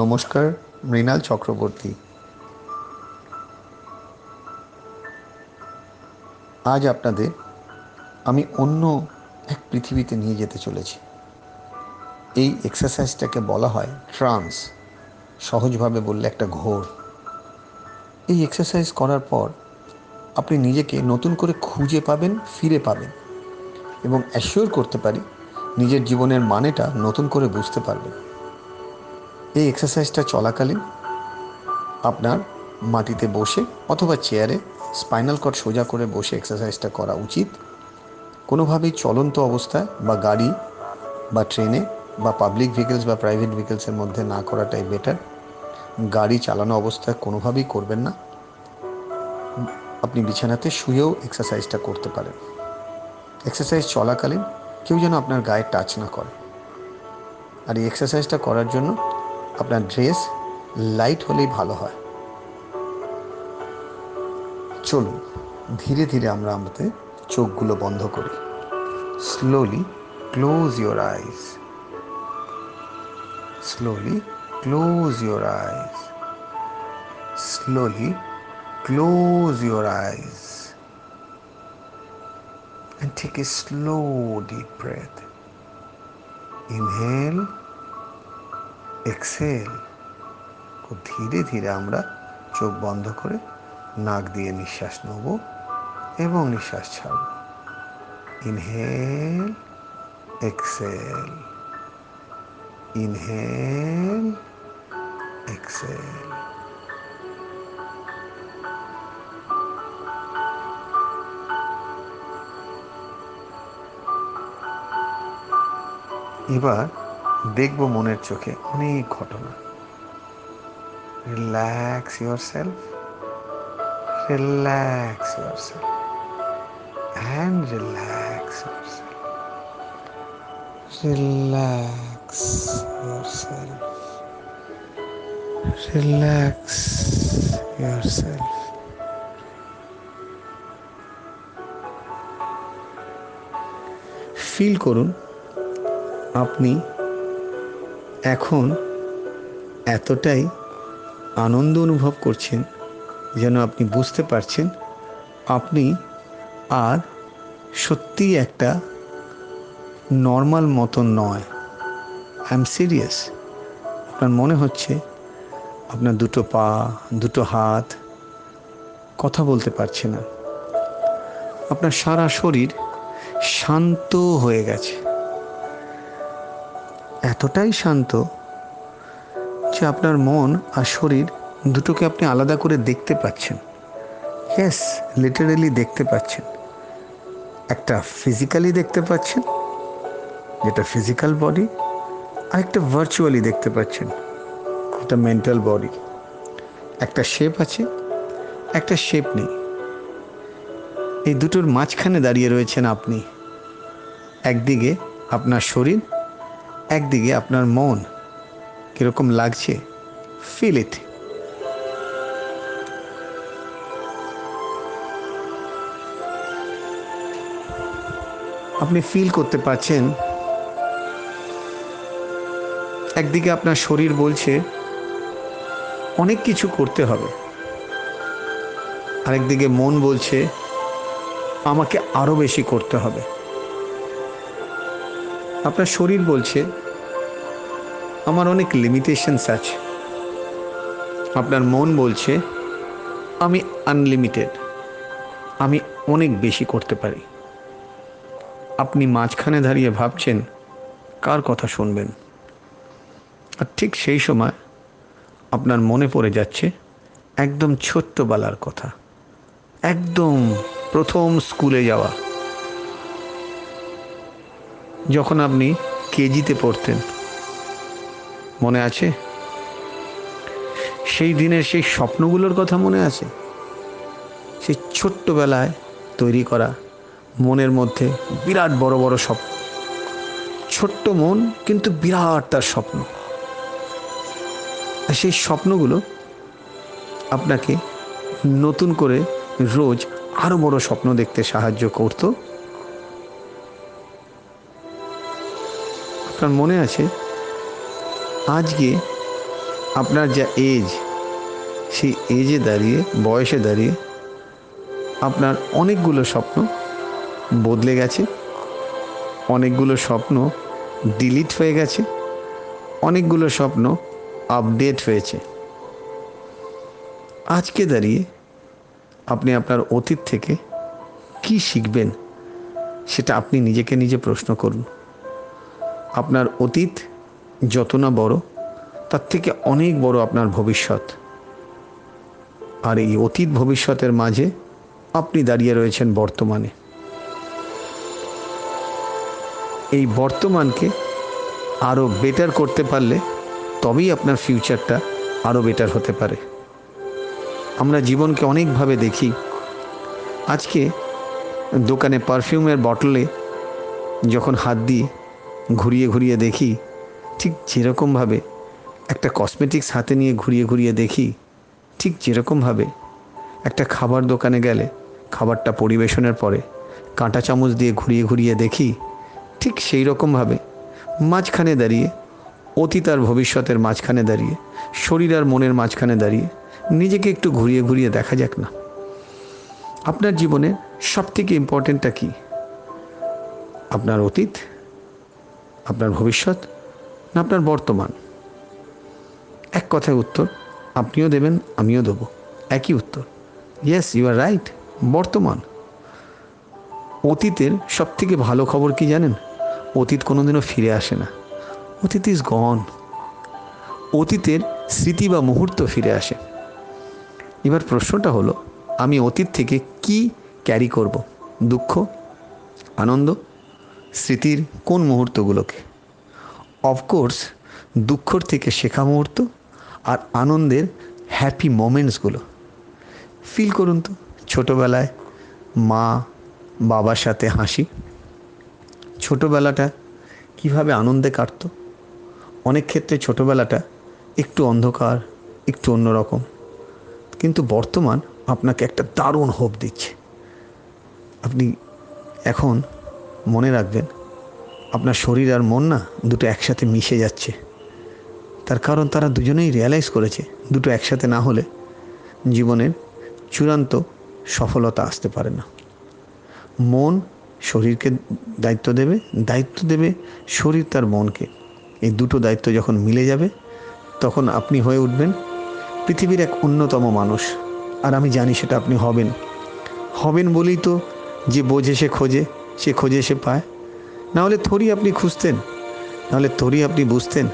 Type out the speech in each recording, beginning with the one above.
নমস্কার, মৃণাল চক্রবর্তী। আজ আপনাদের আমি অন্য এক পৃথিবীতে নিয়ে যেতে চলেছি। এই এক্সারসাইজটাকে বলা হয় ট্রান্স, সহজভাবে বললে একটা ঘোর। এই এক্সারসাইজ করার পর আপনি নিজেকে নতুন করে খুঁজে পাবেন, ফিরে পাবেন এবং অ্যাসিওর করতে পারি নিজের জীবনের মানেটা নতুন করে বুঝতে পারবেন। এই এক্সারসাইজটা চলাকালীন আপনার মাটিতে বসে অথবা চেয়ারে স্পাইনাল কর্ড সোজা করে বসে এক্সারসাইজটা করা উচিত। কোনোভাবেই চলন্ত অবস্থায় বা গাড়ি বা ট্রেনে বা পাবলিক ভেহিকলস বা প্রাইভেট ভেহিকলসের মধ্যে না করাটাই বেটার। গাড়ি চালানো অবস্থায় কোনোভাবেই করবেন না। আপনি বিছানাতে শুয়েও এক্সারসাইজটা করতে পারেন। এক্সারসাইজ চলাকালীন কেউ যেন আপনার গায়ে টাচ না করে। আর এই এক্সারসাইজটা করার জন্য আপনার ড্রেস লাইট হলেই ভালো হয়। চলুন ধীরে ধীরে আমরা আমাদের চোখগুলো বন্ধ করি। Slowly close your eyes, slowly close your eyes, slowly close your eyes and take a slow deep breath. Inhale, exhale. খুব ধীরে ধীরে আমরা চোখ বন্ধ করে নাক দিয়ে নিঃশ্বাস নেব এবং নিঃশ্বাস ছাড়ব। Inhale, exhale, inhale, exhale. এবার দেখব মনের চোখে অনেক ঘটনা। Relax yourself, relax yourself and relax yourself, relax yourself, relax yourself. Feel করুন আপনি এখন এতটাই আনন্দ অনুভব করছেন যেন আপনি বুঝতে পারছেন আপনি আর সত্যিই একটা নর্মাল মতন নয়। I am serious. আপনার মনে হচ্ছে আপনার দুটো পা, দুটো হাত কথা বলতে পারছে না। আপনার সারা শরীর শান্ত হয়ে গেছে, এতটাই শান্ত যে আপনার মন আর শরীর দুটোকে আপনি আলাদা করে দেখতে পাচ্ছেন। ইয়েস, লিটারেলি দেখতে পাচ্ছেন। একটা ফিজিক্যালি দেখতে পাচ্ছেন, যেটা ফিজিক্যাল বডি, আর একটা ভার্চুয়ালি দেখতে পাচ্ছেন, একটা মেন্টাল বডি। একটা শেপ আছে, একটা শেপ নেই। এই দুটোর মাঝখানে দাঁড়িয়ে রয়েছেন আপনি। একদিকে আপনার শরীর, একদিকে আপনার মন। কীরকম লাগছে? Feel it. আপনি ফিল করতে পারছেন একদিকে আপনার শরীর বলছে অনেক কিছু করতে হবে, আরেকদিকে মন বলছে আমাকে আরও বেশি করতে হবে। আপনার শরীর বলছে আমার অনেক লিমিটেশনস আছে, আপনার মন বলছে আমি আনলিমিটেড, আমি অনেক বেশি করতে পারি। আপনি মাঝখানে দাঁড়িয়ে ভাবছেন কার কথা শুনবেন। আর ঠিক সেই সময় আপনার মনে পড়ে যাচ্ছে একদম ছোট্টবেলার কথা, একদম প্রথম স্কুলে যাওয়া, যখন আপনি কেজিতে পড়তেন। মনে আছে সেই দিনের সেই স্বপ্নগুলোর কথা? মনে আছে সেই ছোট্টবেলায় তৈরি করা মনের মধ্যে বিরাট বড় বড় স্বপ্ন। ছোট্ট মন কিন্তু বিরাট তার স্বপ্ন। আর সেই স্বপ্নগুলো আপনাকে নতুন করে রোজ আরও বড় স্বপ্ন দেখতে সাহায্য করত। আপনার মনে আছে আজকে আপনার যা এজ, সেই এজে দাঁড়িয়ে, বয়সে দাঁড়িয়ে আপনার অনেকগুলো স্বপ্ন বদলে গেছে, অনেকগুলো স্বপ্ন ডিলিট হয়ে গেছে, অনেকগুলো স্বপ্ন আপডেট হয়েছে। আজকে দাঁড়িয়ে আপনি আপনার অতীত থেকে কি শিখবেন সেটা আপনি নিজেকে নিজে প্রশ্ন করুন। আপনার অতীত যত না বড়, তার থেকে অনেক বড় আপনার ভবিষ্যৎ। আর এই অতীত ভবিষ্যতের মাঝে আপনি দাঁড়িয়ে রয়েছেন বর্তমানে। এই বর্তমানকে আরও বেটার করতে পারলে তবেই আপনার ফিউচারটা আরও বেটার হতে পারে। আমরা জীবনকে অনেকভাবে দেখি। আজকে দোকানে পারফিউমের বটলে যখন হাত দিই, ঘুরিয়ে ঘুরিয়ে দেখি, ঠিক যেরকমভাবে একটা কসমেটিক্স হাতে নিয়ে ঘুরিয়ে ঘুরিয়ে দেখি, ঠিক যেরকমভাবে একটা খাবার দোকানে গেলে খাবারটা পরিবেশনের পরে কাঁটা চামচ দিয়ে ঘুরিয়ে ঘুরিয়ে দেখি, ঠিক সেই রকমভাবে মাঝখানে দাঁড়িয়ে, অতীত আর ভবিষ্যতের মাঝখানে দাঁড়িয়ে, শরীর আর মনের মাঝখানে দাঁড়িয়ে নিজেকে একটু ঘুরিয়ে ঘুরিয়ে দেখা যাক না। আপনার জীবনে সবথেকে ইম্পর্টেন্টটা কি? আপনার অতীত, আপনার ভবিষ্যৎ, না আপনার বর্তমান? এক কথায় উত্তর আপনিও দেবেন, আমিও দেবো একই উত্তর, ইয়েস ইউ আর রাইট, বর্তমান। অতীতের সবথেকে ভালো খবর কি জানেন? অতীত কোনোদিনও ফিরে আসে না। অতীত ইজ গন। অতীতের স্মৃতি বা মুহূর্ত ফিরে আসে। এবার প্রশ্নটা হলো, আমি অতীত থেকে কি ক্যারি করব? দুঃখ, আনন্দ, স্মৃতির কোন মুহূর্তগুলোকে? অফকোর্স দুঃখর থেকে শেখা মুহূর্ত আর আনন্দের হ্যাপি মোমেন্টসগুলো। ফিল করুন তো, ছোটোবেলায় মা বাবার সাথে হাসি, ছোটোবেলাটা কীভাবে আনন্দে কাটতো। অনেক ক্ষেত্রে ছোটোবেলাটা একটু অন্ধকার, একটু অন্যরকম, কিন্তু বর্তমান আপনাকে একটা দারুণ হোপ দিচ্ছে। আপনি এখন মনে রাখবেন, আপনার শরীর আর মন না দুটো একসাথে মিশে যাচ্ছে। তার কারণ তারা দুজনেই রিয়ালাইজ করেছে, দুটো একসাথে না হলে জীবনের চূড়ান্ত সফলতা আসতে পারে না। মন শরীরকে দায়িত্ব দেবে, দায়িত্ব দেবে শরীর তার মনকে। এই দুটো দায়িত্ব যখন মিলে যাবে, তখন আপনি হয়ে উঠবেন পৃথিবীর এক অন্যতম মানুষ। আর আমি জানি সেটা আপনি হবেন। হবেন বলেই তো যে বোঝে সে খোঁজে, সে খোঁজে সে পায়। নাহলে থরি আপনি খুঁজতেন, নাহলে থরি আপনি বুঝতেন,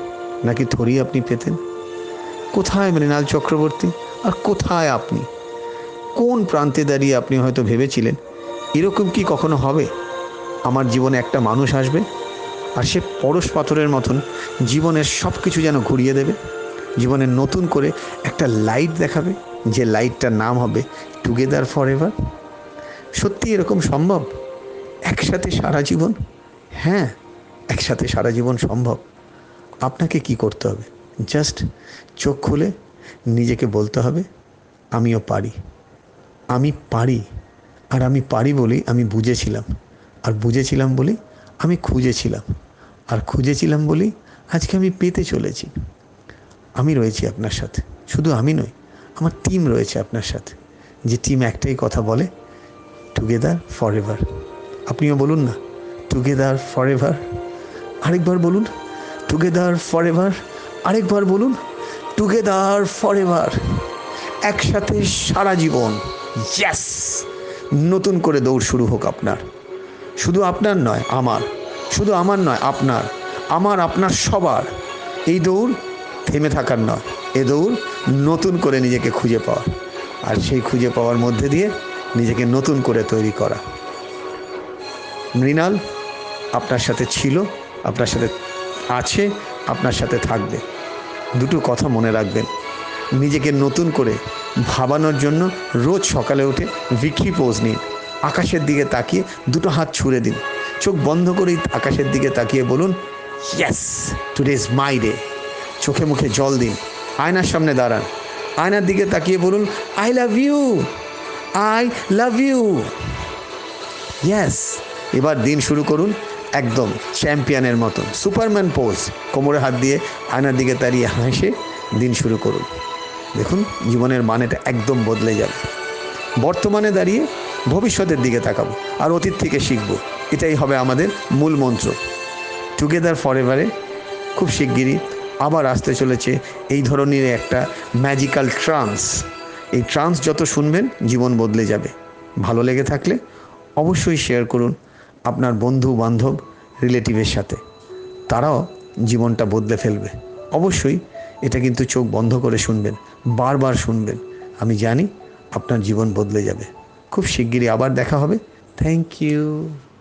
নাকি থরি আপনি পেতেন? কোথায় মৃণাল চক্রবর্তী আর কোথায় আপনি? কোন প্রান্তে দাঁড়িয়ে আপনি হয়তো ভেবেছিলেন এরকম কি কখনো হবে? আমার জীবনে একটা মানুষ আসবে আর সে পরশ পাথরের মতন জীবনের সব কিছু যেন ঘুরিয়ে দেবে, জীবনের নতুন করে একটা লাইট দেখাবে, যে লাইটটার নাম হবে টুগেদার ফর এভার। সত্যি এরকম সম্ভব? একসাথে সারা জীবন? হ্যাঁ, একসাথে সারা জীবন সম্ভব। আপনাকে কি করতে হবে? জাস্ট চোখ খুলে নিজেকে বলতে হবে, আমিও পারি, আমি পারি। আর আমি পারি বলেই আমি বুঝেছিলাম, আর বুঝেছিলাম বলেই আমি খুঁজেছিলাম, আর খুঁজেছিলাম বলেই আজকে আমি পেতে চলেছি। আমি রয়েছি আপনার সাথে। শুধু আমি নই, আমার টিম রয়েছে আপনার সাথে, যে টিম একটাই কথা বলে, টুগেদার ফর এভার। আপনিও বলুন না, টুগেদার ফর এভার। আরেকবার বলুন, টুগেদার ফর এভার। আরেকবার বলুন, টুগেদার ফর এভার। একসাথে সারা জীবন। ইয়েস, নতুন করে দৌড় শুরু হোক আপনার। শুধু আপনার নয়, আমার। শুধু আমার নয়, আপনার। আমার, আপনার, সবার। এই দৌড় থেমে থাকার নয়, এ দৌড় নতুন করে নিজেকে খুঁজে পাওয়া, আর সেই খুঁজে পাওয়ার মধ্যে দিয়ে নিজেকে নতুন করে তৈরি করা। মৃণাল আপনার সাথে ছিল, আপনার সাথে আছে, আপনার সাথে থাকবে। দুটো কথা মনে রাখবেন, নিজেকে নতুন করে ভাবানোর জন্য রোজ সকালে উঠে ভিক্টরি পোজ নিন। আকাশের দিকে তাকিয়ে দুটো হাত ছুঁড়ে দিন, চোখ বন্ধ করেই আকাশের দিকে তাকিয়ে বলুন, yes, today is my day. চোখে মুখে জল দিন, আয়নার সামনে দাঁড়ান, আয়নার দিকে তাকিয়ে বলুন, I love you, I love you. Yes, এবার দিন শুরু করুন একদম চ্যাম্পিয়নের মতন, সুপারম্যান পোজ। কোমরে হাত দিয়ে আয়নার দিকে তাড়িয়ে হাসে দিন শুরু করুন। দেখুন, জীবনের মানেটা একদম বদলে যাবে। বর্তমানে দাঁড়িয়ে ভবিষ্যতের দিকে তাকাবো আর অতীত থেকে শিখব, এটাই হবে আমাদের মূল মন্ত্র। টুগেদার ফর এভারে খুব শিগগিরই আবার আসতে চলেছে এই ধরনের একটা ম্যাজিক্যাল ট্রান্স। এই ট্রান্স যত শুনবেন জীবন বদলে যাবে। ভালো লেগে থাকলে অবশ্যই শেয়ার করুন আপনার বন্ধু বান্ধব রিলেটিভের সাথে, তারাও জীবনটা বদলে ফেলবে। অবশ্যই এটা কিন্তু চোখ বন্ধ করে শুনবেন, বারবার শুনবেন। আমি জানি আপনার জীবন বদলে যাবে। খুব শিগগিরই আবার দেখা হবে। Thank you.